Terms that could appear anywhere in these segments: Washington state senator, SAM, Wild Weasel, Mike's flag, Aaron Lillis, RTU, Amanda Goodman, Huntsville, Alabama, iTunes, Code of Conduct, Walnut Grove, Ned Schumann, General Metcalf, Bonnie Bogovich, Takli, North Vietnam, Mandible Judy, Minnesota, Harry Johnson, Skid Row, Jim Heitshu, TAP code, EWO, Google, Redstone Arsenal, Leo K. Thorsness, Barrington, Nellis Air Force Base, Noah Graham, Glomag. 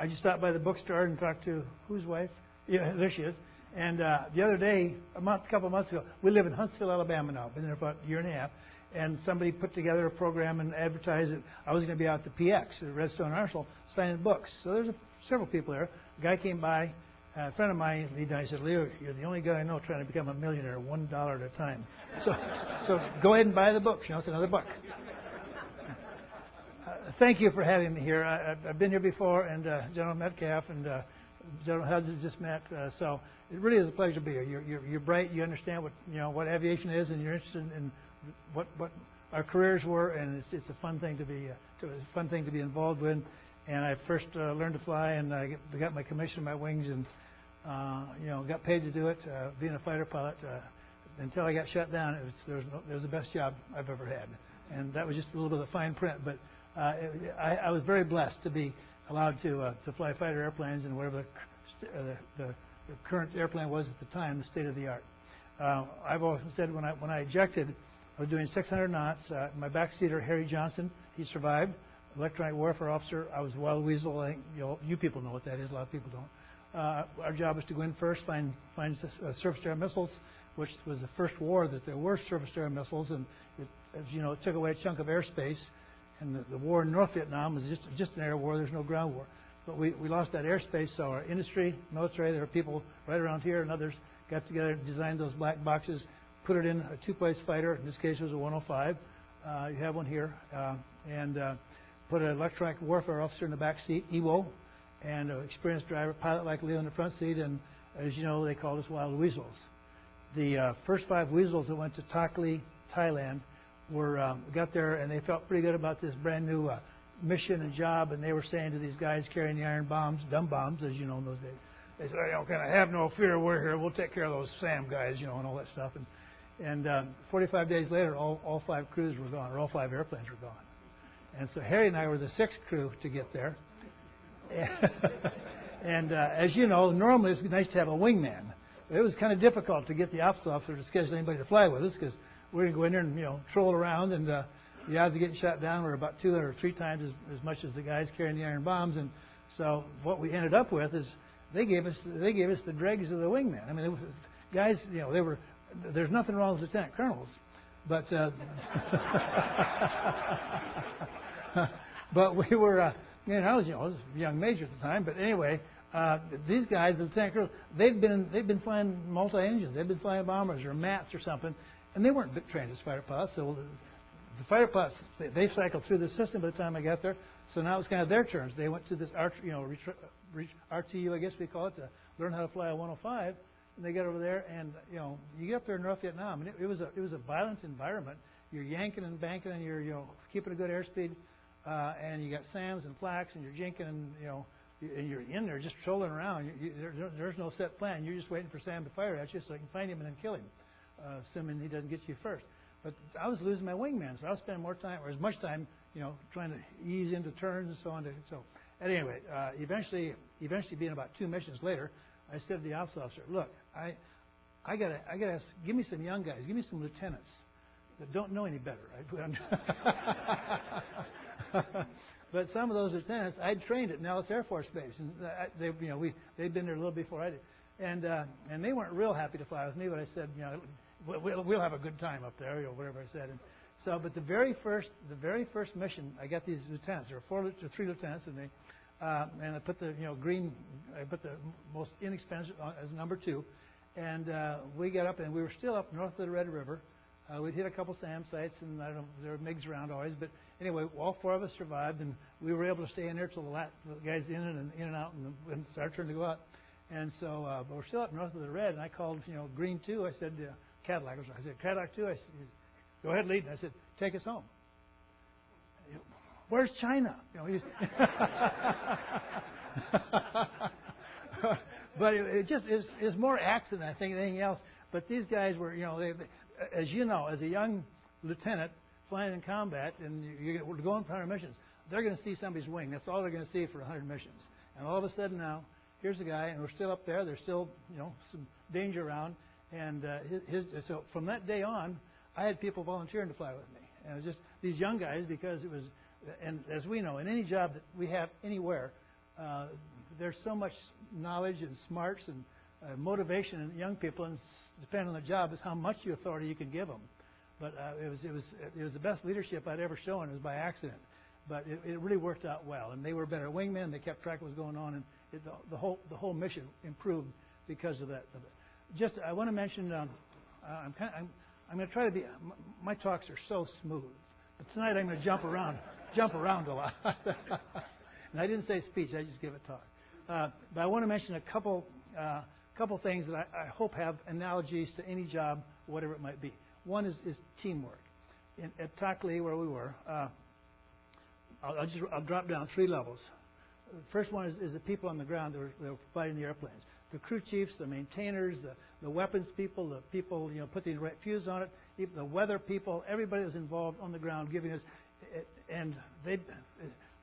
I just stopped by the bookstore and talked to whose wife? Yeah, there she is. And the other day, a couple of months ago, we live in Huntsville, Alabama now. Been there about a year and a half. And somebody put together a program and advertised it. I was going to be out at the PX, the Redstone Arsenal, signing books. So there's several people there. A guy came by, a friend of mine, he said, "Leo, you're the only guy I know trying to become a millionaire, $1 at a time. So go ahead and buy the books. You know, it's another buck." Thank you for having me here. I've been here before, and General Metcalf and General Hudson just met, so it really is a pleasure to be here. You're bright. You understand what aviation is, and you're interested in what our careers were, and it's a fun thing to be involved with. And I first learned to fly, and I got my commission, my wings, and got paid to do it. Being a fighter pilot, until I got shut down, it was the best job I've ever had, and that was just a little bit of the fine print, but. I was very blessed to be allowed to fly fighter airplanes and whatever the current airplane was at the time, the state of the art. I've often said when I ejected, I was doing 600 knots. My backseater, Harry Johnson, he survived. Electronic warfare officer, I was Wild Weasel. I think you people know what that is. A lot of people don't. Our job was to go in first, find surface to air missiles, which was the first war that there were surface to air missiles, and it took away a chunk of airspace. And the war in North Vietnam was just an air war. There's no ground war. But we lost that airspace, so our industry, military, there were people right around here and others got together and designed those black boxes, put it in a two-place fighter. In this case, it was a 105. You have one here. And put an electronic warfare officer in the back seat, EWO, and an experienced driver, pilot like Leo in the front seat. And as you know, they called us Wild Weasels. The first 5 weasels that went to Takli, Thailand, got there, and they felt pretty good about this brand new mission and job, and they were saying to these guys carrying the iron bombs, dumb bombs, as you know in those days, they said, "Have no fear, we're here, we'll take care of those SAM guys, and all that stuff." And 45 days later, all 5 crews were gone, or all 5 airplanes were gone. And so Harry and I were the 6th crew to get there. And as you know, normally it's nice to have a wingman. It was kind of difficult to get the ops officer to schedule anybody to fly with us, because we're going to go in there and, troll around, and the odds of getting shot down were about 2 or 3 times as much as the guys carrying the iron bombs. And so what we ended up with is they gave us the dregs of the wingman. I mean, there's nothing wrong with lieutenant colonels, but but we were I was a young major at the time, but anyway. These guys, the lieutenant colonels, they've been flying multi engines, they've been flying bombers or MATs or something. And they weren't trained as fighter pilots, so the fighter pilots, they cycled through the system by the time I got there. So now it's kind of their turns. They went to this RTU, I guess we call it, to learn how to fly a 105. And they got over there, and you get up there in North Vietnam, and it was a violent environment. You're yanking and banking, and you're keeping a good airspeed, and you got SAMs and flaks, and you're jinking, and you're in there just trolling around. There's no set plan. You're just waiting for SAM to fire at you so I can find him and then kill him. Assuming he doesn't get you first. But I was losing my wingman, so I was spending more time, or as much time, trying to ease into turns and so on. So at any rate, eventually being about 2 missions later, I said to the ops officer, "Look, I gotta give me some young guys, give me some lieutenants that don't know any better." But some of those lieutenants I'd trained at Nellis Air Force Base, and they'd been there a little before I did. And they weren't real happy to fly with me, but I said, we'll have a good time up there, whatever I said. And so, but the very first mission, I got these lieutenants. There were 4 or 3 lieutenants, and they, and I put the I put the most inexpensive as number 2, and we got up, and we were still up north of the Red River. We'd hit a couple SAM sites, and I don't know, there were MiGs around always, but anyway, all 4 of us survived, and we were able to stay in there till the guys in and out, and it's our turn to go out. And so, but we're still up north of the Red, and I called, Green 2. I said, Cadillac. I said, "Cadillac 2, I said, go ahead, lead." And I said, "Take us home." "Where's China?" But it just is more accident, I think, than anything else. But these guys were, as a young lieutenant flying in combat, and you're going for 100 missions, they're going to see somebody's wing. That's all they're going to see for 100 missions. And all of a sudden now, here's a guy, and we're still up there. There's still, some danger around. And so from that day on, I had people volunteering to fly with me. And it was just these young guys, because it was, and as we know, in any job that we have anywhere, There's so much knowledge and smarts and motivation in young people, and depending on the job is how much authority you can give them. But it was the best leadership I'd ever shown. It was by accident, but it really worked out well. And they were better wingmen. They kept track of what was going on, and the whole mission improved because of that. Just I want to mention I'm going to try to be. My talks are so smooth, but tonight I'm going to jump around a lot. And I didn't say speech. I just give a talk. But I want to mention a couple things that I hope have analogies to any job, whatever it might be. One is teamwork. At Takli, where we were, I'll drop down three levels. The first one is the people on the ground that were fighting the airplanes. The crew chiefs, the maintainers, the weapons people, the people put the right fuse on it, even the weather people, everybody was involved on the ground giving us. And they,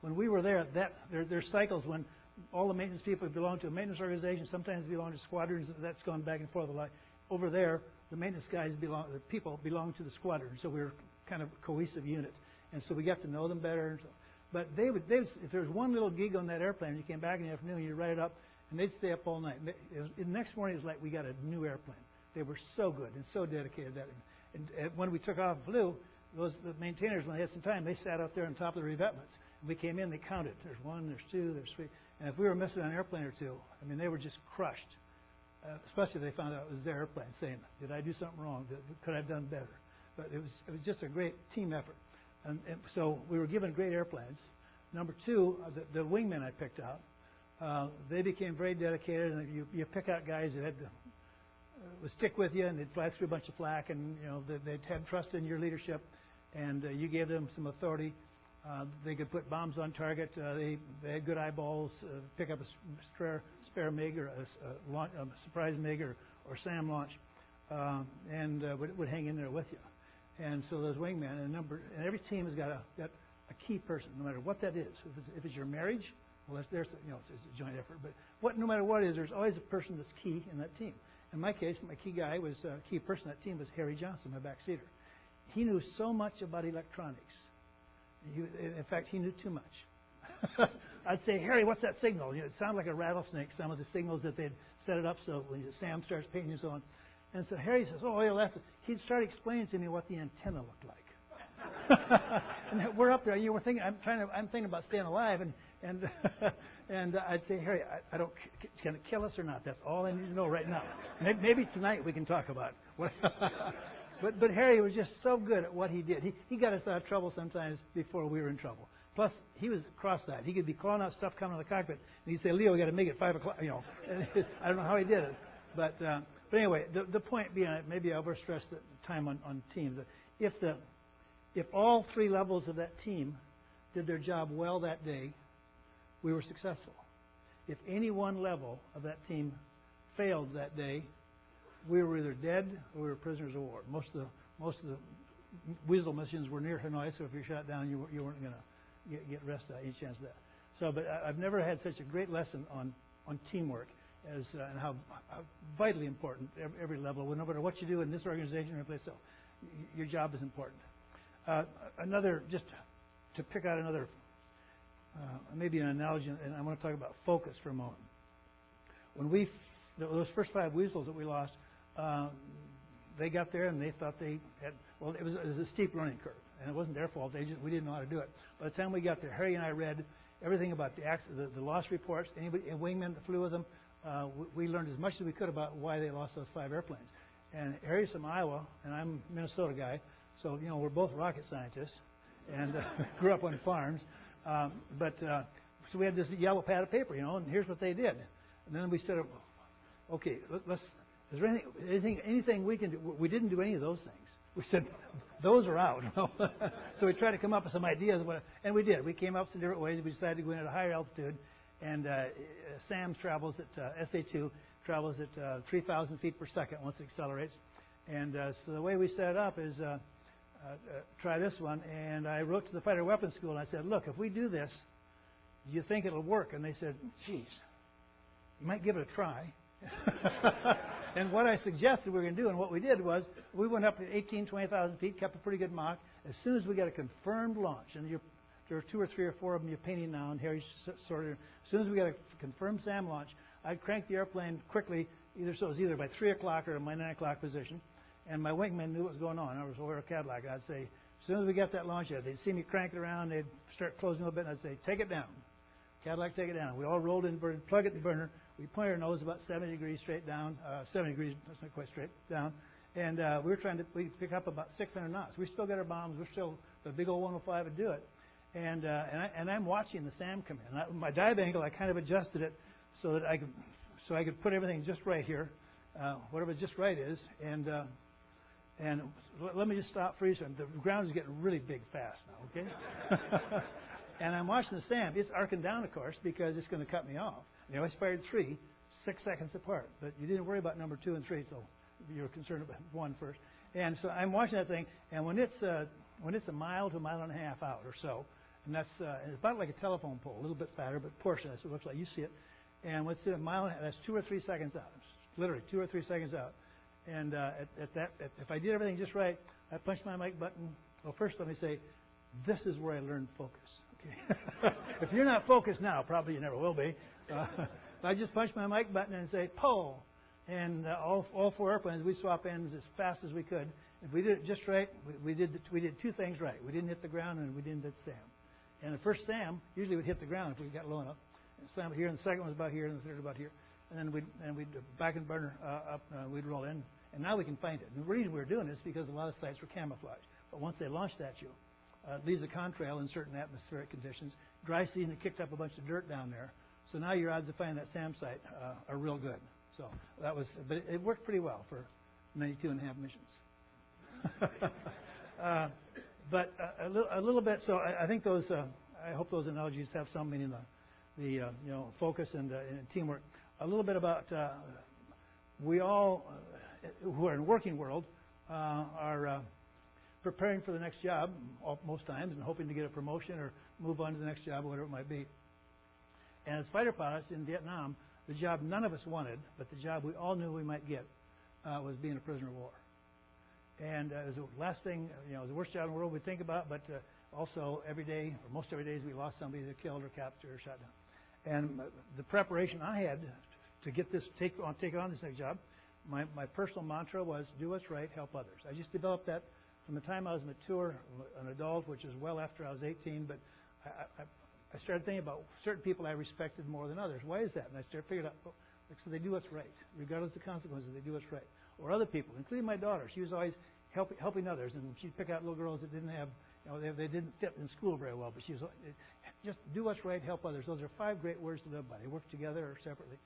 when we were there, there's cycles when all the maintenance people belong to a maintenance organization. Sometimes belong to squadrons. That's gone back and forth a lot. Over there, the maintenance guys belong to the squadron. So we were kind of a cohesive unit, and so we got to know them better. And so, but they would, if there was one little gig on that airplane, and you came back in the afternoon, you'd write it up, and they'd stay up all night. The next morning, it was like we got a new airplane. They were so good and so dedicated that. And when we took off and flew, the maintainers, when they had some time, they sat out there on top of the revetments. When we came in, they counted. There's one, there's two, there's three. And if we were missing an airplane or two, I mean, they were just crushed. Especially if they found out it was their airplane, saying, did I do something wrong? Could I have done better? But it was just a great team effort. And so we were given great airplanes. Number two, the wingmen I picked out, they became very dedicated. And you pick out guys that had to would stick with you, and they'd fly through a bunch of flack, and they'd had trust in your leadership, and you gave them some authority. They could put bombs on target. They had good eyeballs. Pick up a spare MiG or a surprise MiG or SAM launch, and would hang in there with you. And so those wingmen, and every team has got a key person, no matter what that is. If it's your marriage, well, it's a joint effort. But no matter what it is, there's always a person that's key in that team. In my case, my key person on that team was Harry Johnson, my backseater. He knew so much about electronics. In fact, he knew too much. I'd say, Harry, what's that signal? It sounded like a rattlesnake, some of the signals that they'd set it up so when Sam starts pinging and so on. And so Harry says, oh, well, that's it. He'd start explaining to me what the antenna looked like. And we're up there. We're thinking, I'm thinking about staying alive. And I'd say, Harry, I don't, it's going to kill us or not. That's all I need to know right now. Maybe tonight we can talk about it. But Harry was just so good at what he did. He got us out of trouble sometimes before we were in trouble. Plus, he was cross-eyed. He could be calling out stuff coming to the cockpit, and he'd say, Leo, we got to make it 5 o'clock. I don't know how he did it. But anyway, the point being, maybe I overstressed the time on teams. If all three levels of that team did their job well that day, we were successful. If any one level of that team failed that day, we were either dead or we were prisoners of war. Most of the Weasel missions were near Hanoi, so if you're shot down, you weren't going to get rest out any chance of that. So, but I've never had such a great lesson on teamwork as and how vitally important every level. No matter what you do in this organization or place else, your job is important. Another, just to pick out another, maybe an analogy, and I want to talk about focus for a moment. When those first 5 Weasels that we lost. They got there and they thought they had. Well, it was a steep learning curve, and it wasn't their fault. We didn't know how to do it. By the time we got there, Harry and I read everything about the loss reports. Any wingmen that flew with them, we learned as much as we could about why they lost those 5 airplanes. And Harry's from Iowa, and I'm a Minnesota guy, so we're both rocket scientists, and grew up on farms. So we had this yellow pad of paper, and here's what they did. And then we said, okay, let's. Is there anything we can do? We didn't do any of those things. We said, those are out. So we tried to come up with some ideas. And we did. We came up with some different ways. We decided to go in at a higher altitude. And SAM travels at, SA2 travels at 3,000 feet per second once it accelerates. And so the way we set it up is try this one. And I wrote to the fighter weapons school, and I said, look, if we do this, do you think it'll work? And they said, geez, you might give it a try. And what I suggested we were going to do and what we did was we went up to 18,000, 20,000 feet, kept a pretty good Mach. As soon as we got a confirmed launch, and There were two or three or four of them you're painting now, and Harry sorted. As soon as we got a confirmed SAM launch, I cranked the airplane quickly, so it was either by 3 o'clock or in my 9 o'clock position, and my wingman knew what was going on. I was over a Cadillac, and I'd say, as soon as we got that launch out, they'd see me crank it around, they'd start closing a little bit, and I'd say, take it down. Cadillac, take it down. We all rolled inverted, plug it in the burner. We pointed our nose about 70 degrees straight down, 70 degrees, that's not quite straight, down. And we were trying to pick up about 600 knots. We still got our bombs. We're still, the big old 105 would do it. And I'm watching the SAM come in. My dive angle, I kind of adjusted it so that I could put everything just right here, whatever just right is. And let me just stop for you. The ground is getting really big fast now, okay? And I'm watching the SAM. It's arcing down, of course, because it's going to cut me off. You know, I fired 3, 6 seconds apart, but you didn't worry about number 2 and 3, so you were concerned about 1 first. And so I'm watching that thing, and when it's a mile to a mile and a half out or so, and that's it's about like a telephone pole, a little bit fatter, but portion, that's what it looks like. You see it. And when it's a mile and a half, that's 2 or 3 seconds out, literally 2 or 3 seconds out. And if I did everything just right, I punched my mic button. Well, first let me say, this is where I learned focus. Okay? If you're not focused now, probably you never will be. I just punch my mic button and say, pull. And all 4 airplanes, we swap ends as fast as we could. If we did it just right, we did 2 things right. We didn't hit the ground, and we didn't hit SAM. And the first SAM usually would hit the ground if we got low enough. And SAM here, and the second one was about here, and the third about here. And then we'd back and burner up, we'd roll in. And now we can find it. And the reason we were doing this is because a lot of sites were camouflaged. But once they launched at you, it leaves a contrail in certain atmospheric conditions. Dry season, it kicked up a bunch of dirt down there. So now your odds of finding that SAM site are real good. So that was, but it worked pretty well for 92 and a half missions. But a little bit. So I think those. I hope those analogies have some meaning. The you know, focus and teamwork. A little bit about we all who are in the working world are preparing for the next job most times and hoping to get a promotion or move on to the next job or whatever it might be. And as fighter pilots in Vietnam, the job none of us wanted, but the job we all knew we might get, was being a prisoner of war. And it was the last thing, you know, the worst job in the world we think about, but also every day, or most every day, we lost somebody that killed or captured or shot down. And the preparation I had to get this, take on this next job, my personal mantra was, do what's right, help others. I just developed that from the time I was mature, an adult, which is well after I was 18, but I started thinking about certain people I respected more than others. Why is that? And I started figuring out, well, so they do what's right. Regardless of the consequences, they do what's right. Or other people, including my daughter. She was always helping others, and she'd pick out little girls that didn't have, you know, they didn't fit in school very well, but she was just do what's right, help others. Those are 5 great words to live by. They work together or separately.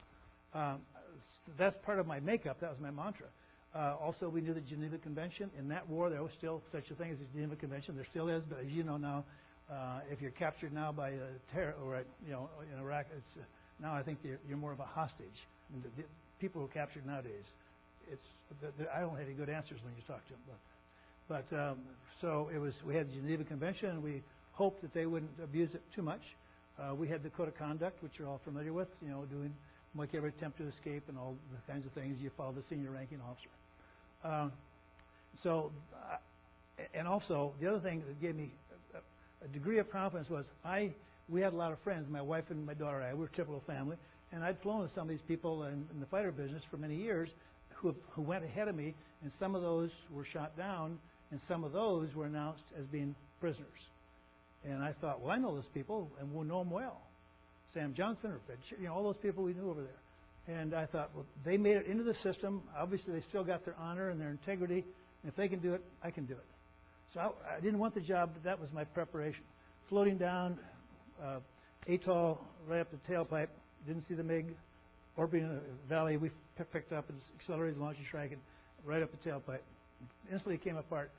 That's part of my makeup. That was my mantra. Also, we knew the Geneva Convention. In that war, there was still such a thing as the Geneva Convention. There still is, but as you know now, if you're captured now by terror, or you know, in Iraq, it's, now I think you're more of a hostage. I mean, the people who are captured nowadays, I don't have any good answers when you talk to them. But so it was. We had the Geneva Convention, and we hoped that they wouldn't abuse it too much. We had the Code of Conduct, which you're all familiar with. You know, doing like every attempt to escape and all the kinds of things. You follow the senior ranking officer. And also the other thing that gave me a degree of confidence was we had a lot of friends, my wife and my daughter and I, we were a typical family, and I'd flown with some of these people in the fighter business for many years who went ahead of me, and some of those were shot down, and some of those were announced as being prisoners. And I thought, well, I know those people, and we'll know them well. Sam Johnson, or Fred, you know, all those people we knew over there. And I thought, well, they made it into the system. Obviously, they still got their honor and their integrity, and if they can do it, I can do it. So I didn't want the job, but that was my preparation. Floating down, atoll right up the tailpipe, didn't see the MiG, orbiting a valley we picked up and accelerated the launching shrike and right up the tailpipe. Instantly came apart.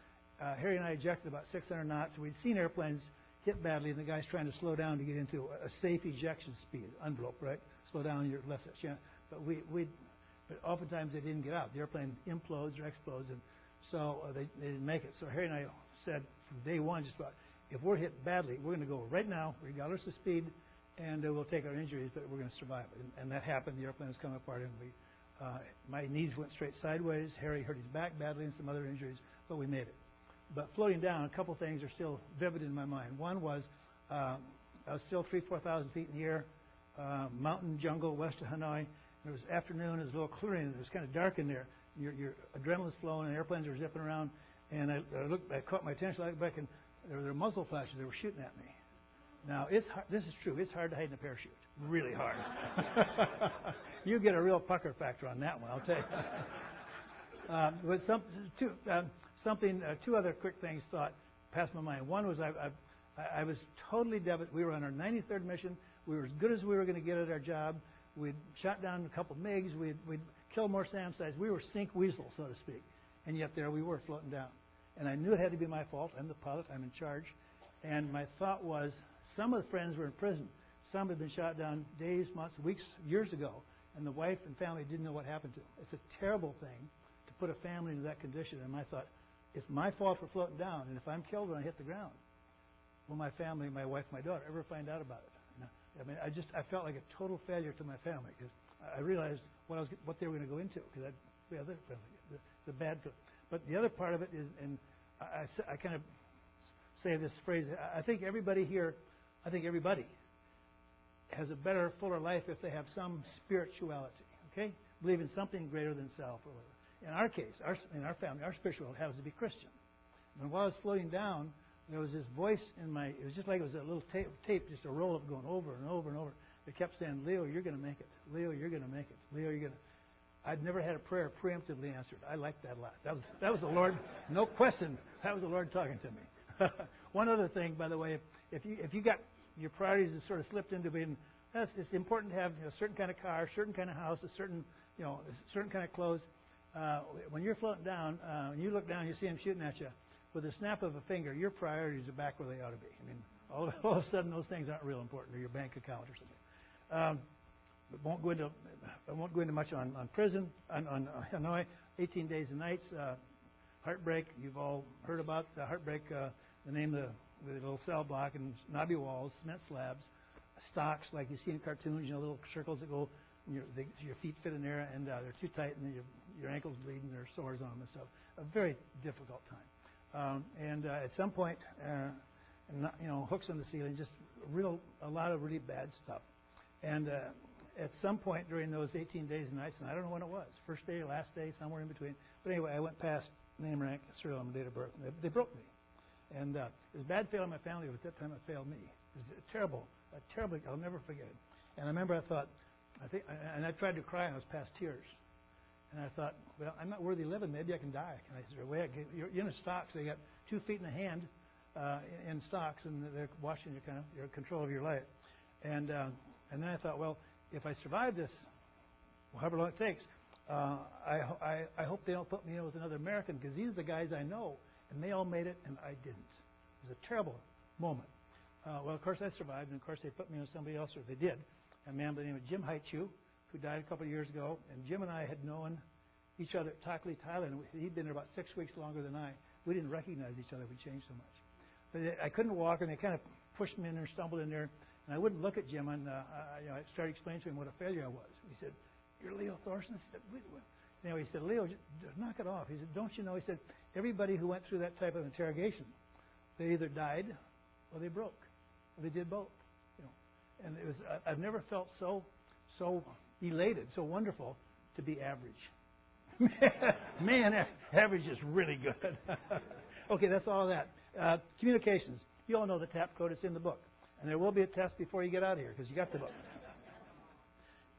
Harry and I ejected about 600 knots. We'd seen airplanes hit badly, and the guy's trying to slow down to get into a safe ejection speed, envelope, right? Slow down, you're less at chance. But oftentimes they didn't get out. The airplane implodes or explodes, and so they didn't make it. So Harry and I said from day one, just about, if we're hit badly, we're going to go right now, regardless of speed, and we'll take our injuries, but we're going to survive it. And that happened. The airplane was coming apart, and my knees went straight sideways. Harry hurt his back badly and some other injuries, but we made it. But floating down, a couple things are still vivid in my mind. One was I was still 3,000 to 4,000 feet in the air, mountain jungle west of Hanoi. And it was afternoon. It was a little clearing. It was kind of dark in there. Your adrenaline's flowing, and airplanes were zipping around. And I looked. I caught my attention. I looked back, and there were muzzle flashes. They were shooting at me. Now it's hard, this is true. It's hard to hide in a parachute. Really hard. You get a real pucker factor on that one, I'll tell you. But two other quick things passed my mind. One was I was totally devastated. We were on our 93rd mission. We were as good as we were going to get at our job. We'd shot down a couple MiGs. We'd killed more SAM sites. We were sink weasel, so to speak. And yet there we were floating down. And I knew it had to be my fault. I'm the pilot. I'm in charge. And my thought was, some of the friends were in prison. Some had been shot down days, months, weeks, years ago, and the wife and family didn't know what happened to them. It's a terrible thing to put a family into that condition. And I thought, it's my fault for floating down, and if I'm killed when I hit the ground, will my family, my wife, my daughter, ever find out about it? I mean, I felt like a total failure to my family because I realized what they were going to go into because the other family, the bad. But the other part of it is, and I kind of say this phrase, I think everybody here, has a better, fuller life if they have some spirituality, okay? Believe in something greater than self or whatever. In our case, in our family, our spirituality happens to be Christian. And while I was floating down, there was this voice in my, it was just like it was a little tape just a roll-up going over and over and over. It kept saying, Leo, you're going to make it. Leo, you're going to make it. Leo, you're going to. I'd never had a prayer preemptively answered. I liked that a lot. That was the Lord, no question. That was the Lord talking to me. One other thing, by the way, if you got your priorities have sort of slipped into being. It's important to have a certain kind of car, a certain kind of house, a certain kind of clothes. When you're floating down, and you look down, you see them shooting at you. With a snap of a finger, your priorities are back where they ought to be. I mean, all of a sudden, those things aren't real important, or your bank account or something. I won't go into much on prison, on Hanoi, 18 days and nights, heartbreak. You've all heard about the heartbreak. The name of the little cell block and knobby walls, cement slabs, stocks like you see in cartoons, little circles that go, and your feet fit in there, and they're too tight, and your ankles bleed, and there are sores on them and stuff. A very difficult time. At some point, hooks on the ceiling, just a lot of really bad stuff. And at some point during those 18 days and nights, and I don't know when it was, first day, last day, somewhere in between. But anyway, I went past name, rank, surname, and date of birth. They broke me. And it was bad failing my family, but at that time it failed me. It was terrible, I'll never forget it. And I remember I thought, and I tried to cry and I was past tears. And I thought, well, I'm not worthy of living. Maybe I can die. And I said, well, you're in stocks. They got 2 feet in the hand in stocks, and they're watching your your control of your life. And then I thought, well, if I survive this, however long it takes, I hope they don't put me in with another American because these are the guys I know. And they all made it, and I didn't. It was a terrible moment. Well, of course, I survived, and of course, they put me on somebody else, or they did. A man by the name of Jim Heitshu, who died a couple of years ago. And Jim and I had known each other at Takli, Thailand. He'd been there about 6 weeks longer than I. We didn't recognize each other. We changed so much. But I couldn't walk, and they kind of pushed me in there, stumbled in there. And I wouldn't look at Jim, and I started explaining to him what a failure I was. He said, "You're Leo Thorsness?" I said, "What?" Anyway, he said, "Leo, just knock it off." He said, "Don't you know?" He said, "Everybody who went through that type of interrogation, they either died or they broke, or they did both." And it was, I've never felt so elated, so wonderful to be average. Man, average is really good. Okay, that's all that. Communications. You all know the TAP code. It's in the book. And there will be a test before you get out of here because you got the book.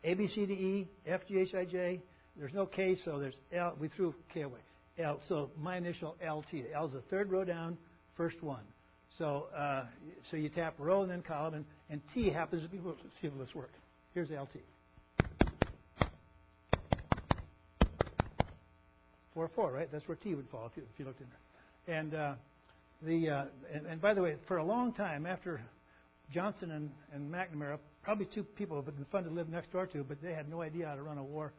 A, B, C, D, E, F, G, H, I, J. There's no K, so there's L. We threw K away. L. So my initial LT. L is the third row down, first one. So you tap row and then column, and T happens to be. Let's see if this works. Here's LT. 4-4, right? That's where T would fall if you looked in there. And by the way, for a long time after Johnson and McNamara, probably two people have been fun to live next door to, but they had no idea how to run a war.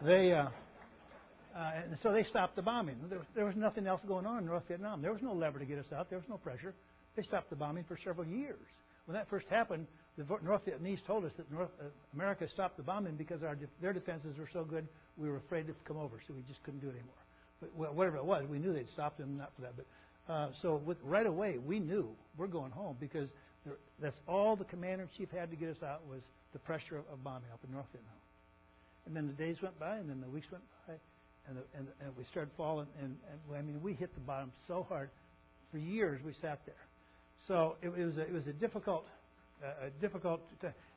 And so they stopped the bombing. There was nothing else going on in North Vietnam. There was no lever to get us out. There was no pressure. They stopped the bombing for several years. When that first happened, the North Vietnamese told us that America stopped the bombing because their defenses were so good we were afraid to come over, so we just couldn't do it anymore. But whatever it was, we knew they'd stopped them, not for that. But Right away, we knew we're going home, because that's all the commander-in-chief had to get us out, was the pressure of bombing up in North Vietnam. And then the days went by, and then the weeks went by, and we started falling. And I mean, we hit the bottom so hard. For years, we sat there. So it was a difficult time.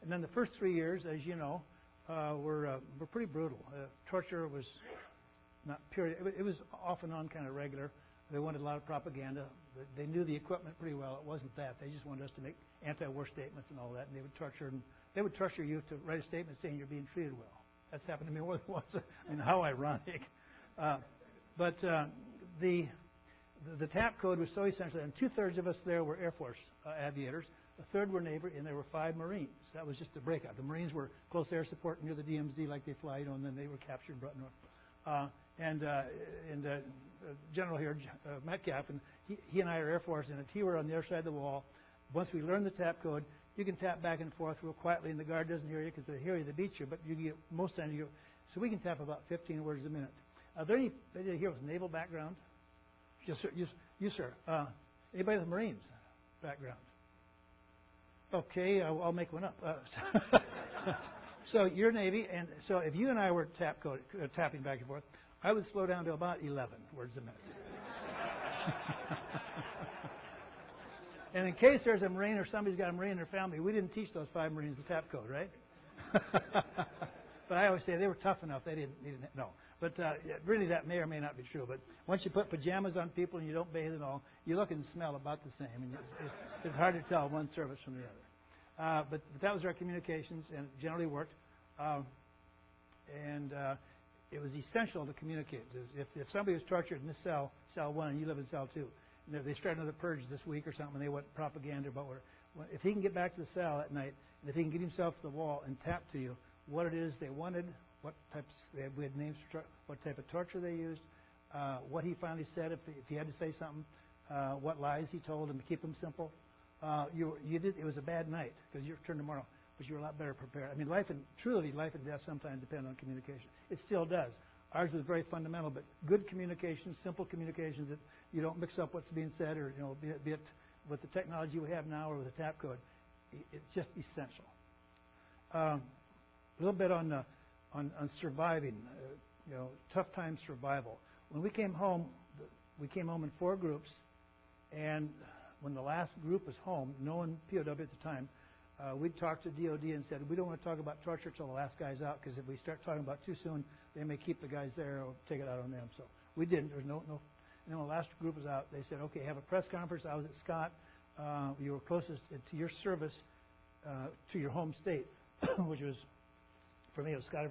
And then the first 3 years, as you know, were pretty brutal. Torture was not period. It was off and on, kind of regular. They wanted a lot of propaganda. They knew the equipment pretty well. It wasn't that. They just wanted us to make anti-war statements and all that. And they would torture you to write a statement saying you're being treated well. That's happened to me more than once. I mean, how ironic. The TAP code was so essential, and 2/3 of us there were Air Force aviators, 1/3 were Navy, and there were 5 Marines. That was just a breakout. The Marines were close air support near the DMZ, like they fly, and then they were captured and brought north. General here, Metcalf, and he and I are Air Force, and if he were on the other side of the wall, once we learned the TAP code, you can tap back and forth real quietly, and the guard doesn't hear you, because if they hear you, they beat you, but you get most times you. So we can tap about 15 words a minute. They did here with naval background. Yes, sir. Yes, sir. Anybody with Marines background? Okay, I'll make one up. So you're Navy, and so if you and I were tapping back and forth, I would slow down to about 11 words a minute. And in case there's a Marine or somebody's got a Marine in their family, we didn't teach those 5 Marines the TAP code, right? But I always say they were tough enough. They didn't no. But really, that may or may not be true. But once you put pajamas on people and you don't bathe at all, you look and smell about the same. And it's hard to tell one service from the other. But that was our communications, and it generally worked. It was essential to communicate. If somebody was tortured in this cell 1, and you live in cell 2, and if they start another purge this week or something, and they want propaganda about where, if he can get back to the cell at night, and if he can get himself to the wall and tap to you what it is they wanted, we had names for what type of torture they used, what he finally said if he had to say something, what lies he told him to keep them simple. It was a bad night, because your turn tomorrow, but you were a lot better prepared. I mean, life and death sometimes depend on communication. It still does. Ours was very fundamental, but good communications, simple communications that you don't mix up what's being said, or be it with the technology we have now or with the TAP code, it's just essential. A little bit on surviving, tough time survival. When we came home in 4 groups, and when the last group was home, no one POW at the time, we talked to DOD and said, we don't want to talk about torture till the last guy's out, because if we start talking about it too soon, they may keep the guys there or take it out on them. So we didn't. There was no. And then when the last group was out, they said, okay, have a press conference. I was at Scott. You were closest to your service, to your home state, which was. For me, it was Scott.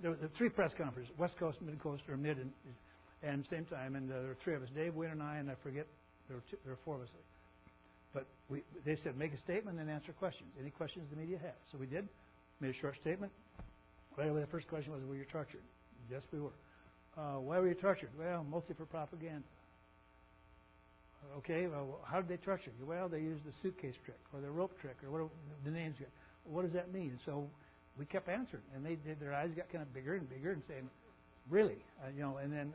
There were 3 press conferences, West Coast, Mid Coast, or Mid, and same time. And there were 3 of us, Dave, Wynn, and I, and I forget, there were 4 of us. But they said, make a statement and answer questions. Any questions the media had. So we did, made a short statement. Right away, the first question was, were you tortured? Yes, we were. Why were you tortured? Well, mostly for propaganda. Okay, well, how did they torture you? Well, they used the suitcase trick, or the rope trick, or what the names get. What does that mean? So we kept answering, and they did. Their eyes got kind of bigger and bigger, and saying, "Really?" And then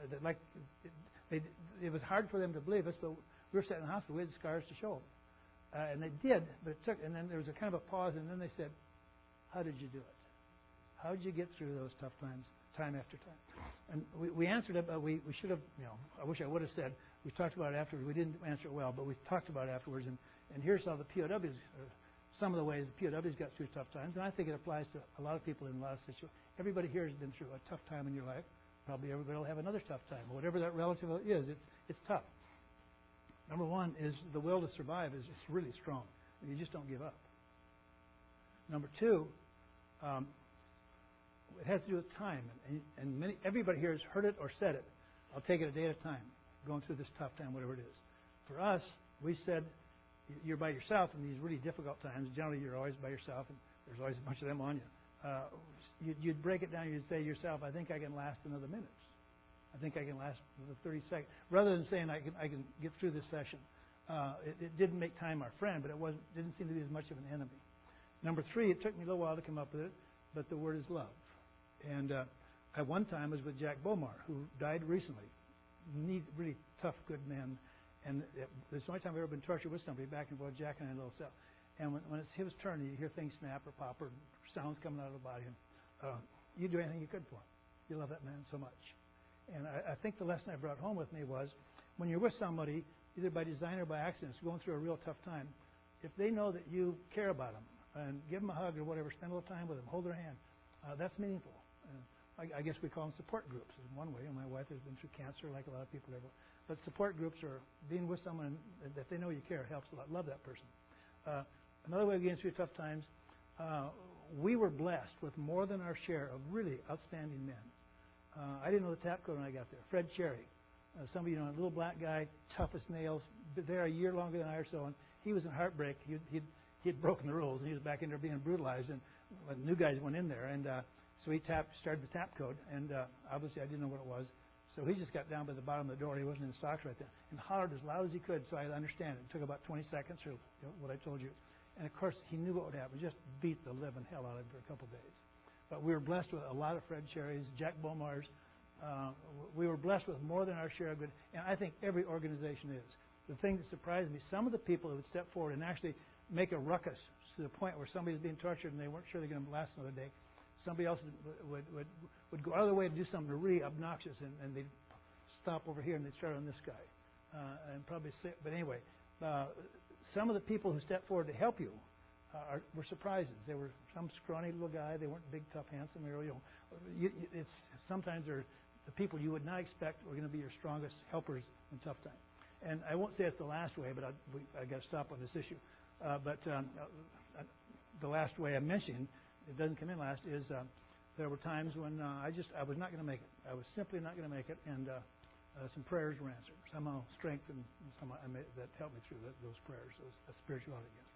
it was hard for them to believe us, but we were sitting in the hospital. We had scars to show them, and they did. But it took, and then there was a kind of a pause, and then they said, "How did you do it? How did you get through those tough times, time after time?" And we answered it, but we should have. I wish I would have said we talked about it afterwards. We didn't answer it well, but we talked about it afterwards, and here's how the POWs. Some of the ways the POWs got through tough times, and I think it applies to a lot of people in a lot of situations. Everybody here has been through a tough time in your life. Probably everybody will have another tough time. Whatever that relative is, it's tough. Number one is the will to survive is just really strong. You just don't give up. Number two, it has to do with time, and everybody here has heard it or said it. I'll take it a day at a time, going through this tough time, whatever it is. For us, we said, you're by yourself in these really difficult times. Generally, you're always by yourself, and there's always a bunch of them on you. You'd break it down. You'd say to yourself, I think I can last another minute. I think I can last another 30 seconds. Rather than saying, I can get through this session. It didn't make time our friend, but it didn't seem to be as much of an enemy. Number three, it took me a little while to come up with it, but the word is love. And I one time was with Jack Bomar, who died recently. Really tough, good man. And it's the only time I've ever been tortured with somebody back and forth, Jack and I in a little cell. And when it's his turn, you hear things snap or pop or sounds coming out of the body. And, you do anything you could for him. You love that man so much. And I think the lesson I brought home with me was, when you're with somebody, either by design or by accident, going through a real tough time, if they know that you care about them, and give them a hug or whatever, spend a little time with them, hold their hand, that's meaningful. I guess we call them support groups in one way. And my wife has been through cancer like a lot of people. But support groups are being with someone that they know you care helps a lot. Love that person. Another way of getting through tough times, we were blessed with more than our share of really outstanding men. I didn't know the TAP code when I got there. Fred Cherry, somebody, a little black guy, tough as nails, been there a year longer than I or so, and he was in heartbreak. He'd broken the rules, and he was back in there being brutalized, and new guys went in there, and so he started the TAP code, and obviously I didn't know what it was. So he just got down by the bottom of the door. He wasn't in socks right then, and hollered as loud as he could, so I understand it. It took about 20 seconds, or what I told you. And of course, he knew what would happen. Just beat the living hell out of him for a couple of days. But we were blessed with a lot of Fred Cherry's, Jack Bomars. We were blessed with more than our share of good. And I think every organization is. The thing that surprised me, some of the people who would step forward and actually make a ruckus to the point where somebody's being tortured and they weren't sure they're going to last another day. Somebody else would go out of their way to do something really obnoxious, and they'd stop over here and they'd start on this guy. And probably sit. But anyway, some of the people who stepped forward to help you were surprises. They were some scrawny little guy. They weren't big, tough, handsome. They were, it's sometimes they're the people you would not expect were going to be your strongest helpers in tough time. And I won't say it's the last way, but I got to stop on this issue. The last way I mentioned, it doesn't come in last, is there were times when I was not going to make it. I was simply not going to make it, and some prayers were answered. Somehow strength and somehow that helped me through those prayers, those spirituality gifts.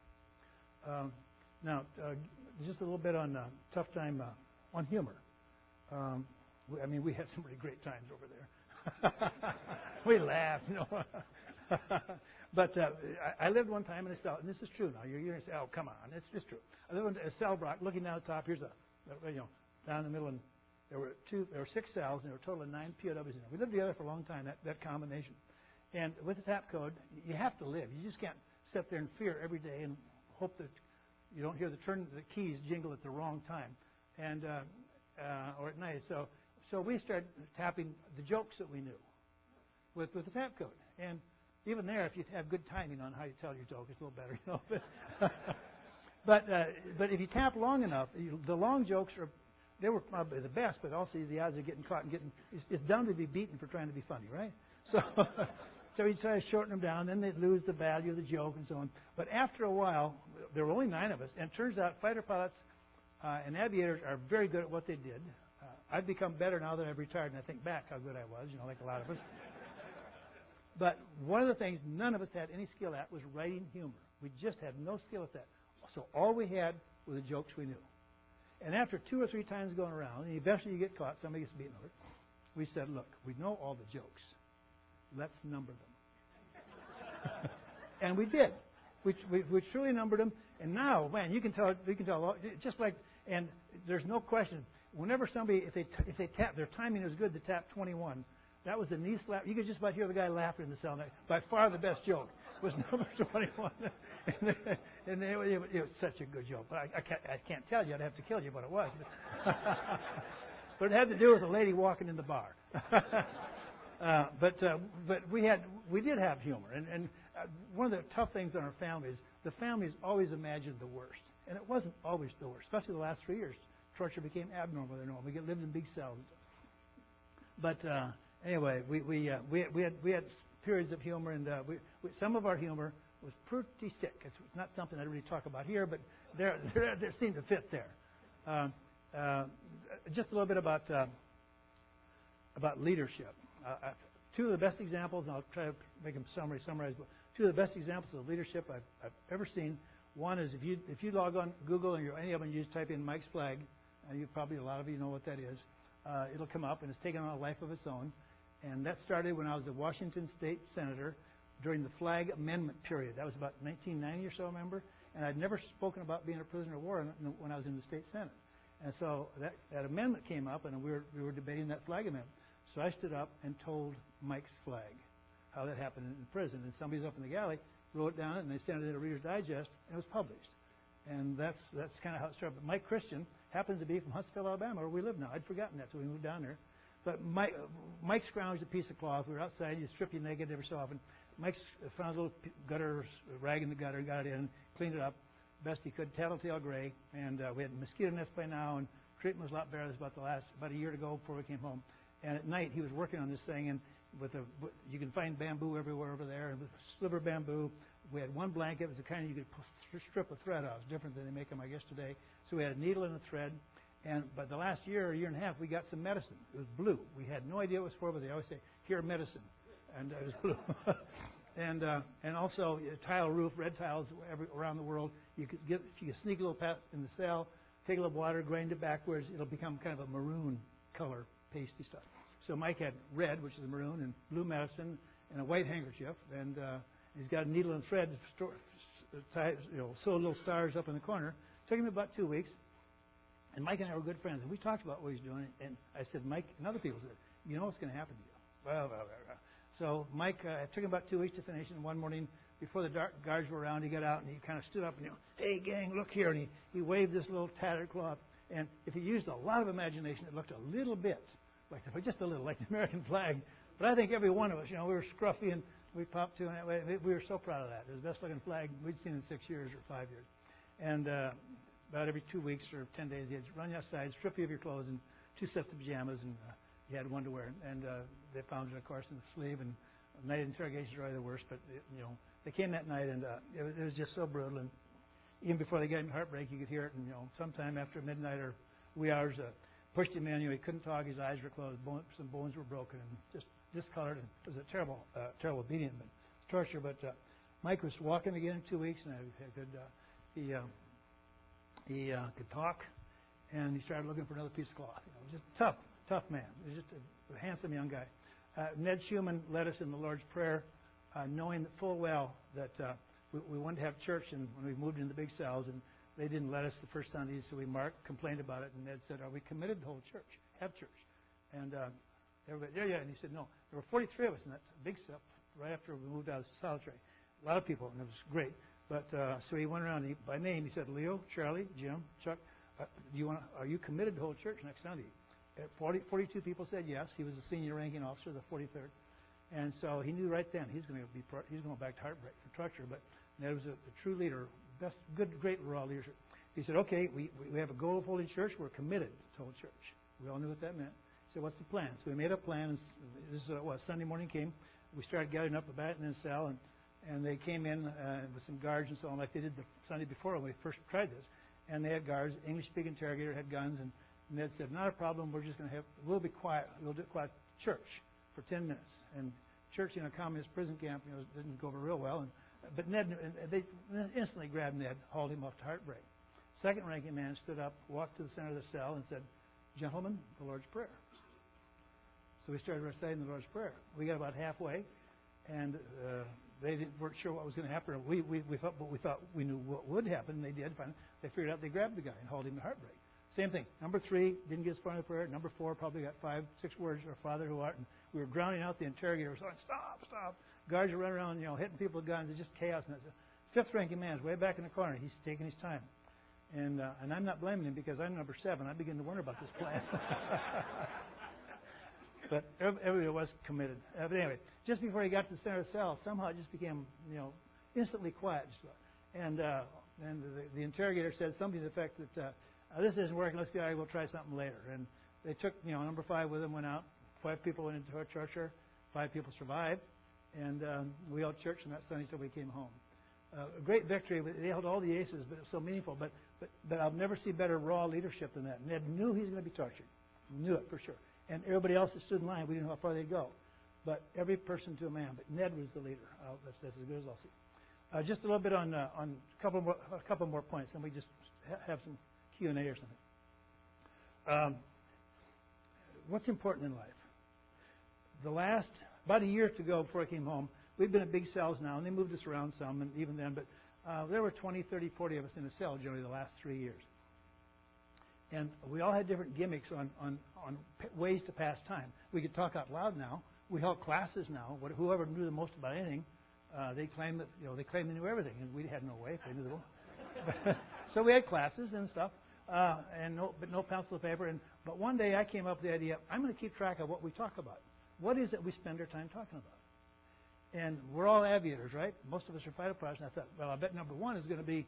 Just a little bit on tough time on humor. We had some really great times over there. We laughed, But I lived one time in a cell, and this is true now. You're going to say, "Oh, come on, it's just true." I lived in a cell block, looking down the top. Here's down the middle, and there were 6 cells, and there were a total of 9 POWs in there. We lived together for a long time. That combination, and with the TAP code, you have to live. You just can't sit there in fear every day and hope that you don't hear the keys jingle at the wrong time, and or at night. So we started tapping the jokes that we knew with the TAP code. And even there, if you have good timing on how you tell your joke, it's a little better, But if you tap long enough, the long jokes they were probably the best, but also the odds of getting caught and it's dumb to be beaten for trying to be funny, right? So he'd try to shorten them down, then they'd lose the value of the joke and so on. But after a while, there were only 9 of us, and it turns out fighter pilots and aviators are very good at what they did. I've become better now that I've retired, and I think back how good I was, like a lot of us. But one of the things none of us had any skill at was writing humor. We just had no skill at that. So all we had were the jokes we knew. And after 2 or 3 times going around, and eventually you get caught, somebody gets beaten over, we said, "Look, we know all the jokes. Let's number them." And we did. We truly numbered them. And now, man, you can tell just like, and there's no question. Whenever somebody, if they tap, their timing was good to tap 21. That was the knee slap. You could just about hear the guy laughing in the cell. By far the best joke was number 21. It was such a good joke. But I can't tell you. I'd have to kill you what it was. But it had to do with a lady walking in the bar. But we did have humor. And one of the tough things on our family is the families always imagined the worst. And it wasn't always the worst, especially the last 3 years. Torture became abnormal. We lived in big cells. But anyway, we had periods of humor, and some of our humor was pretty sick. It's not something I really talk about here, but there seemed to fit there. Just a little bit about leadership. 2 of the best examples, and I'll try to make them summarize. But 2 of the best examples of leadership I've ever seen. One is if you log on Google, and any of them, you just type in Mike's flag, and a lot of you know what that is. It'll come up, and it's taken on a life of its own. And that started when I was a Washington state senator during the flag amendment period. That was about 1990 or so, I remember. And I'd never spoken about being a prisoner of war when I was in the state senate. And so that amendment came up, and we were debating that flag amendment. So I stood up and told Mike's flag. how that happened in prison. And somebody's up in the galley wrote it down, and they sent it in a Reader's Digest, and it was published. And that's kind of how it started. But Mike Christian happens to be from Huntsville, Alabama, where we live now. I'd forgotten that, so we moved down there. But Mike scrounged a piece of cloth. We were outside. You strip your naked every so often. Mike found a little gutter, rag in the gutter, got it in, cleaned it up best he could, tattletale gray. And we had mosquito nests by now, and treatment was a lot better. It was about a year ago before we came home. And at night, he was working on this thing, and you can find bamboo everywhere over there, and with sliver bamboo. We had one blanket. It was the kind you could strip a thread off. It's different than they make them, I guess, today. So we had a needle and a thread. But the last year and a half, we got some medicine. It was blue. We had no idea what it was for, but they always say, "Here, medicine," and it was blue. and also a tile roof, red tiles around the world. You could sneak a little pat in the cell, take a little water, grind it backwards. It'll become kind of a maroon color, pasty stuff. So Mike had red, which is the maroon, and blue medicine, and a white handkerchief, and he's got a needle and thread to sew little stars up in the corner. It took him about 2 weeks. And Mike and I were good friends, and we talked about what he was doing. And I said, Mike, and other people said, you know what's going to happen to you. Blah, blah, blah, blah. So Mike, it took him about 2 weeks to finish. And one morning, before the guards were around, he got out and he kind of stood up and, hey, gang, look here. And he waved this little tattered cloth. And if he used a lot of imagination, it looked a little bit, like the American flag. But I think every one of us, we were scruffy and we popped to that way. We were so proud of that. It was the best looking flag we'd seen in 6 years or 5 years. And about every 2 weeks or 10 days, he'd run you outside, strip you of your clothes and 2 sets of pajamas, and he had one to wear. And they found it, of course, in the sleeve. And night interrogations are the worst, but they came that night, and it was just so brutal. And even before they got him heartbreak, you could hear it. And sometime after midnight or wee hours, pushed him in. He couldn't talk. His eyes were closed. Some bones were broken and just discolored. And it was a terrible, terrible beating, but torture. But Mike was walking again in 2 weeks, and he could talk, and he started looking for another piece of cloth. Just tough man. He was just a handsome young guy. Ned Schumann led us in the Lord's Prayer, knowing full well that we wanted to have church, and when we moved into the big cells, and they didn't let us the first Sunday, so we complained about it, and Ned said, "Are we committed to hold church? Have church?" And everybody, yeah, and he said, "No." There were 43 of us in that big cell right after we moved out of solitary. A lot of people, and it was great. But so he went around, and by name, he said, "Leo, Charlie, Jim, Chuck, are you committed to hold church next Sunday?" 42 people said yes. He was the senior ranking officer, the 43rd, and so he knew right then he's going back to heartbreak for torture. But Ned was a true leader, great raw leadership. He said, "Okay, we have a goal of holding church. We're committed to hold church." We all knew what that meant. He said, "What's the plan?" So we made a plan, and this is what Sunday morning came. We started gathering up about it in the cell, and they came in with some guards and so on, like they did the Sunday before when we first tried this. And they had guards, English-speaking interrogator, had guns, and Ned said, "Not a problem. We're just going to have. We'll be quiet. We'll do quiet church for 10 minutes." And church in a communist prison camp, didn't go over real well. But Ned, they instantly grabbed Ned, hauled him off to heartbreak. Second ranking man stood up, walked to the center of the cell, and said, "Gentlemen, the Lord's Prayer." So we started reciting the Lord's Prayer. We got about halfway, and they weren't sure what was going to happen. We thought we knew what would happen, and they did. Finally, they figured out. They grabbed the guy and hauled him to heartbreak. Same thing. Number 3 didn't get as far in the prayer. Number 4 probably got 5, 6 words. "Our Father who art," and we were drowning out the interrogators. Stop! Guards are running around, hitting people with guns. It's just chaos. And fifth ranking man's way back in the corner. He's taking his time, and I'm not blaming him because I'm number 7. I begin to wonder about this plan. But everybody was committed. But anyway, just before he got to the center of the cell, somehow it just became, instantly quiet. And the interrogator said something to the effect that "This isn't working. Let's get out. We'll try something later." And they took, number 5 with them. Went out. 5 people went into torture. 5 people survived. And we held church on that Sunday till we came home. A great victory. They held all the aces, but it was so meaningful. But I'll never see better raw leadership than that. Ned knew he was going to be tortured. Knew it for sure. And everybody else that stood in line, we didn't know how far they'd go. But every person to a man. But Ned was the leader. That's as good as I'll see. Just a little bit on a couple more points, and we just have some Q&A or something. What's important in life? About a year ago before I came home, we've been in big cells now, and they moved us around some, and even then, but there were 20, 30, 40 of us in a cell generally the last 3 years. And we all had different gimmicks on ways to pass time. We could talk out loud now. We held classes now. Whoever knew the most about anything, they claimed that they claimed they knew everything, and we had no way if they knew the most. So we had classes and stuff, but no pencil and paper. But one day I came up with the idea: I'm going to keep track of what we talk about. What is it we spend our time talking about? And we're all aviators, right? Most of us are fighter pilots. And I thought, well, I bet number one is going to be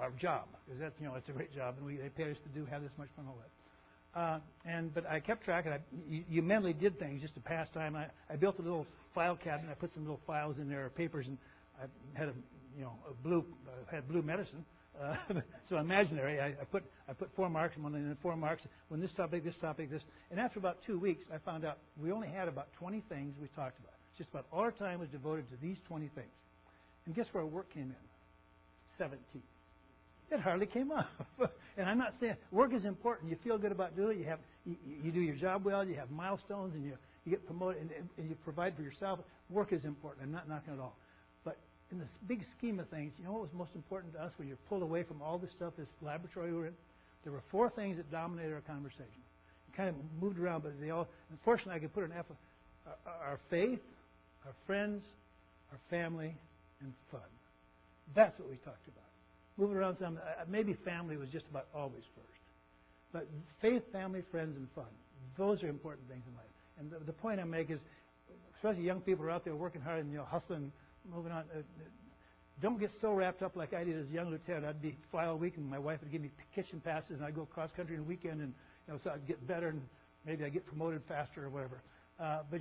our job, because that's it's a great job, and they pay us to have this much fun all that. But I kept track, and you mentally did things just to pass time. I built a little file cabinet. I put some little files in there, papers, and I had blue medicine, so imaginary. I put 4 marks, and then 4 marks. When this topic, this, and after about 2 weeks, I found out we only had about 20 things we talked about. Just about all our time was devoted to these 20 things. And guess where our work came in? 17. It hardly came up. And I'm not saying work is important. You feel good about doing it. You do your job well. You have milestones, and you get promoted, and you provide for yourself. Work is important. I'm not knocking it all. But in the big scheme of things, what was most important to us when you're pulled away from all this stuff, this laboratory we were in? There were 4 things that dominated our conversation. It kind of moved around, but they all, unfortunately, I could put an F: our faith, our friends, our family, and fun. That's what we talked about. Moving around some, maybe family was just about always first. But faith, family, friends, and fun. Those are important things in life. And the point I make is, especially young people who are out there working hard and hustling, moving on, don't get so wrapped up like I did as a young lieutenant. I'd be fly all week, and my wife would give me kitchen passes, and I'd go cross-country on the weekend, and so I'd get better, and maybe I'd get promoted faster or whatever. But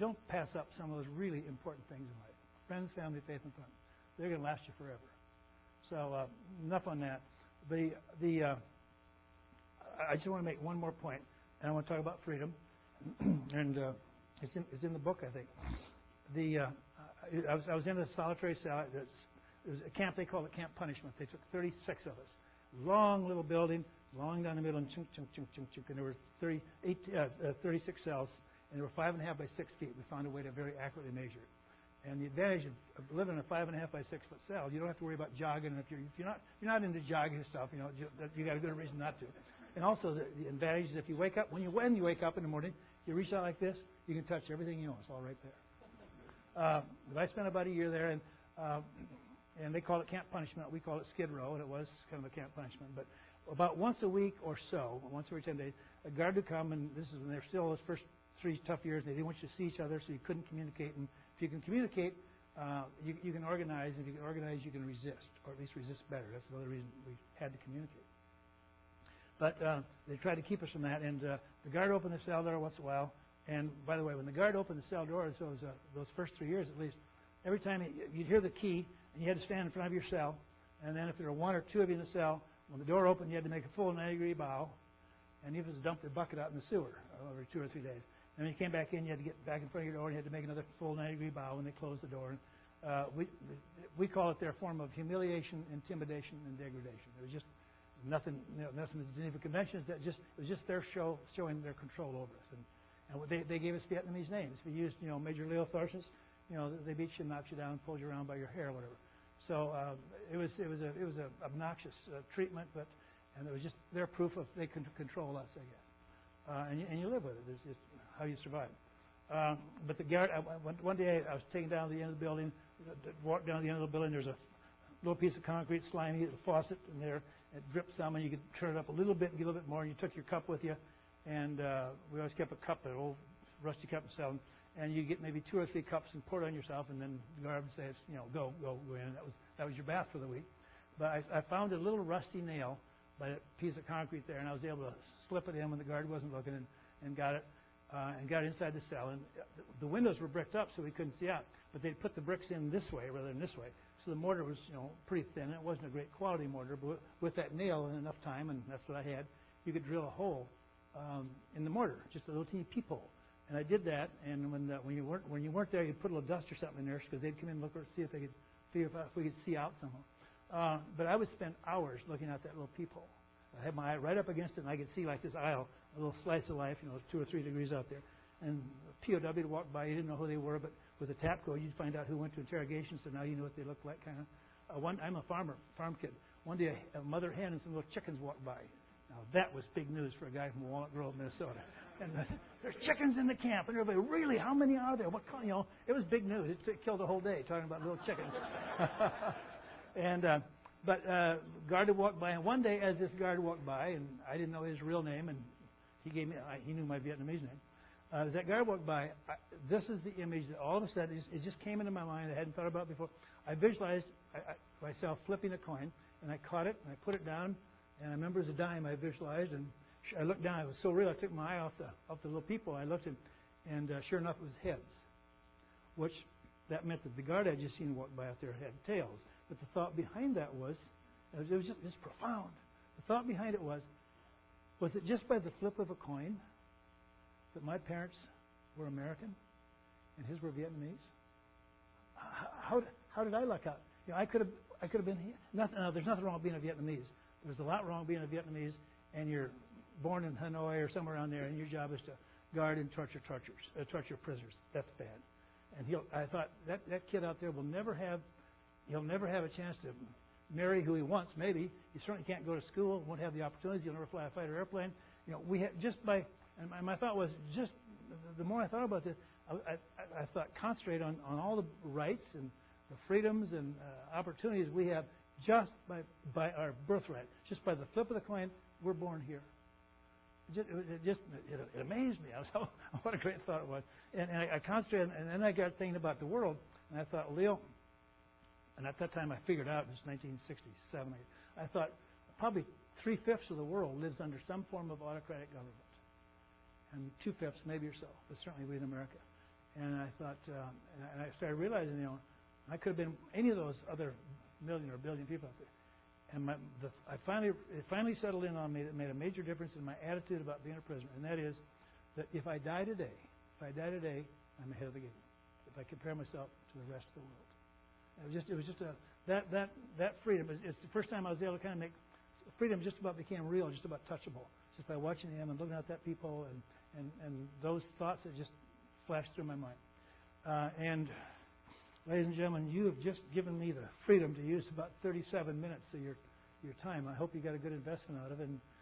don't pass up some of those really important things in life. Friends, family, faith, and fun. They're going to last you forever. So enough on that. I just want to make one more point, and I want to talk about freedom, and it's in the book, I think. I was in a solitary cell. It was a camp. They called it Camp Punishment. They took 36 of us. Long little building, long down the middle, and chunk, chunk, chunk, chunk, chunk. And there were 36 cells, and they were 5.5 by 6 feet. We found a way to very accurately measure it. And the advantage of living in a 5.5 by 6 foot cell, you don't have to worry about jogging. If you're not into jogging stuff, you got a good reason not to. And also the advantage is if you wake up when you wake up in the morning, you reach out like this, you can touch everything you own. It's all right there. I spent about a year there, and they call it Camp Punishment. We call it Skid Row, and it was kind of a Camp Punishment. But about once a week or so, once every 10 days, a guard would come, and this is when they're still those first 3 tough years. They didn't want you to see each other, so you couldn't communicate. And if you can communicate, you can organize. If you can organize, you can resist, or at least resist better. That's another reason we had to communicate. But they tried to keep us from that, and the guard opened the cell door once in a while. And by the way, when the guard opened the cell door, so it was, those first 3 years at least, every time you'd hear the key, and you had to stand in front of your cell. And then if there were 1 or 2 of you in the cell, when the door opened, you had to make a full 90-degree bow. And you just dumped the bucket out in the sewer over 2 or 3 days. And when you came back in, you had to get back in front of your door, and you had to make another full 90-degree bow when they closed the door. And, we call it their form of humiliation, intimidation, and degradation. It was just nothing. Nothing in the Geneva Convention. It was just their showing their control over us. And they gave us Vietnamese names. If you used, Major Leo Thorsness, they beat you, knocked you down, pulled you around by your hair, or whatever. So it was a obnoxious treatment, and it was just their proof of they could control us, I guess. And you live with it. It's just how you survive. But the guard, one day I was taken down to the end of the building, walked down to the end of the building. There's a little piece of concrete, slimy, a faucet in there. It dripped some, and you could turn it up a little bit and get a little bit more. And you took your cup with you. And we always kept a cup, an old rusty cup, and you get maybe 2 or 3 cups and pour it on yourself. And then the guard would say, go in. And that was your bath for the week. But I found a little rusty nail by a piece of concrete there, and I was able to slip it in when the guard wasn't looking, and got it, and got inside the cell. And the windows were bricked up, so we couldn't see out. But they put the bricks in this way rather than this way, so the mortar was pretty thin. And it wasn't a great quality mortar, but with that nail and enough time, and that's what I had, you could drill a hole in the mortar, just a little teeny peephole. And I did that. And when you weren't there, you'd put a little dust or something in there because they'd come in and look, see if they could if we could see out somehow. But I would spend hours looking out that little peephole. I had my eye right up against it, and I could see like this aisle, a little slice of life, 2 or 3 degrees out there. And a POW would walk by. You didn't know who they were, but with a TAP code, you'd find out who went to interrogation, so now you know what they looked like, kind of. I'm a farm kid. One day, a mother hen and some little chickens walked by. Now, that was big news for a guy from Walnut Grove, Minnesota. and there's chickens in the camp. And everybody, really, how many are there? What kind? You know, it was big news. It killed a whole day talking about little chickens. But guard had walked by, and one day as this guard walked by, and I didn't know his real name, and he knew my Vietnamese name. As that guard walked by, this is the image that all of a sudden, it just came into my mind. I hadn't thought about it before. I visualized myself flipping a coin, and I caught it, and I put it down, and I remember it was a dime I visualized, and I looked down. It was so real, I took my eye off the little people. I looked, and sure enough, it was heads, which that meant that the guard I'd just seen walk by out there had tails. But the thought behind that was, it was just profound. The thought behind it was it just by the flip of a coin that my parents were American and his were Vietnamese? How did I luck out? You know, I could have been here. There's nothing wrong with being a Vietnamese. There's a lot wrong with being a Vietnamese, and you're born in Hanoi or somewhere around there, and your job is to guard and torture prisoners. That's bad. And I thought that kid out there will never have a chance to marry who he wants. Maybe he certainly can't go to school. Won't have the opportunities. He'll never fly a fighter airplane. You know, And my thought was, just the more I thought about this, I thought, concentrate on all the rights and the freedoms and opportunities we have just by our birthright. Just by the flip of the coin, we're born here. It amazed me. What a great thought it was. And I concentrated, and then I got thinking about the world, and I thought, Leo, and at that time I figured out, it was 1967, I thought probably 3/5 of the world lives under some form of autocratic government. And 2/5 maybe or so, but certainly we in America. And I thought, and I started realizing, you know, I could have been any of those other million or billion people out there. And it finally settled in on me that made a major difference in my attitude about being a prisoner. And that is that if I die today, I'm ahead of the game. If I compare myself to the rest of the world, it was just that freedom. It's the first time I was able to kind of make freedom just about became real, just about touchable, just by watching him and looking at that people and those thoughts that just flashed through my mind. And, ladies and gentlemen, you have just given me the freedom to use about 37 minutes of your time. I hope you got a good investment out of it. And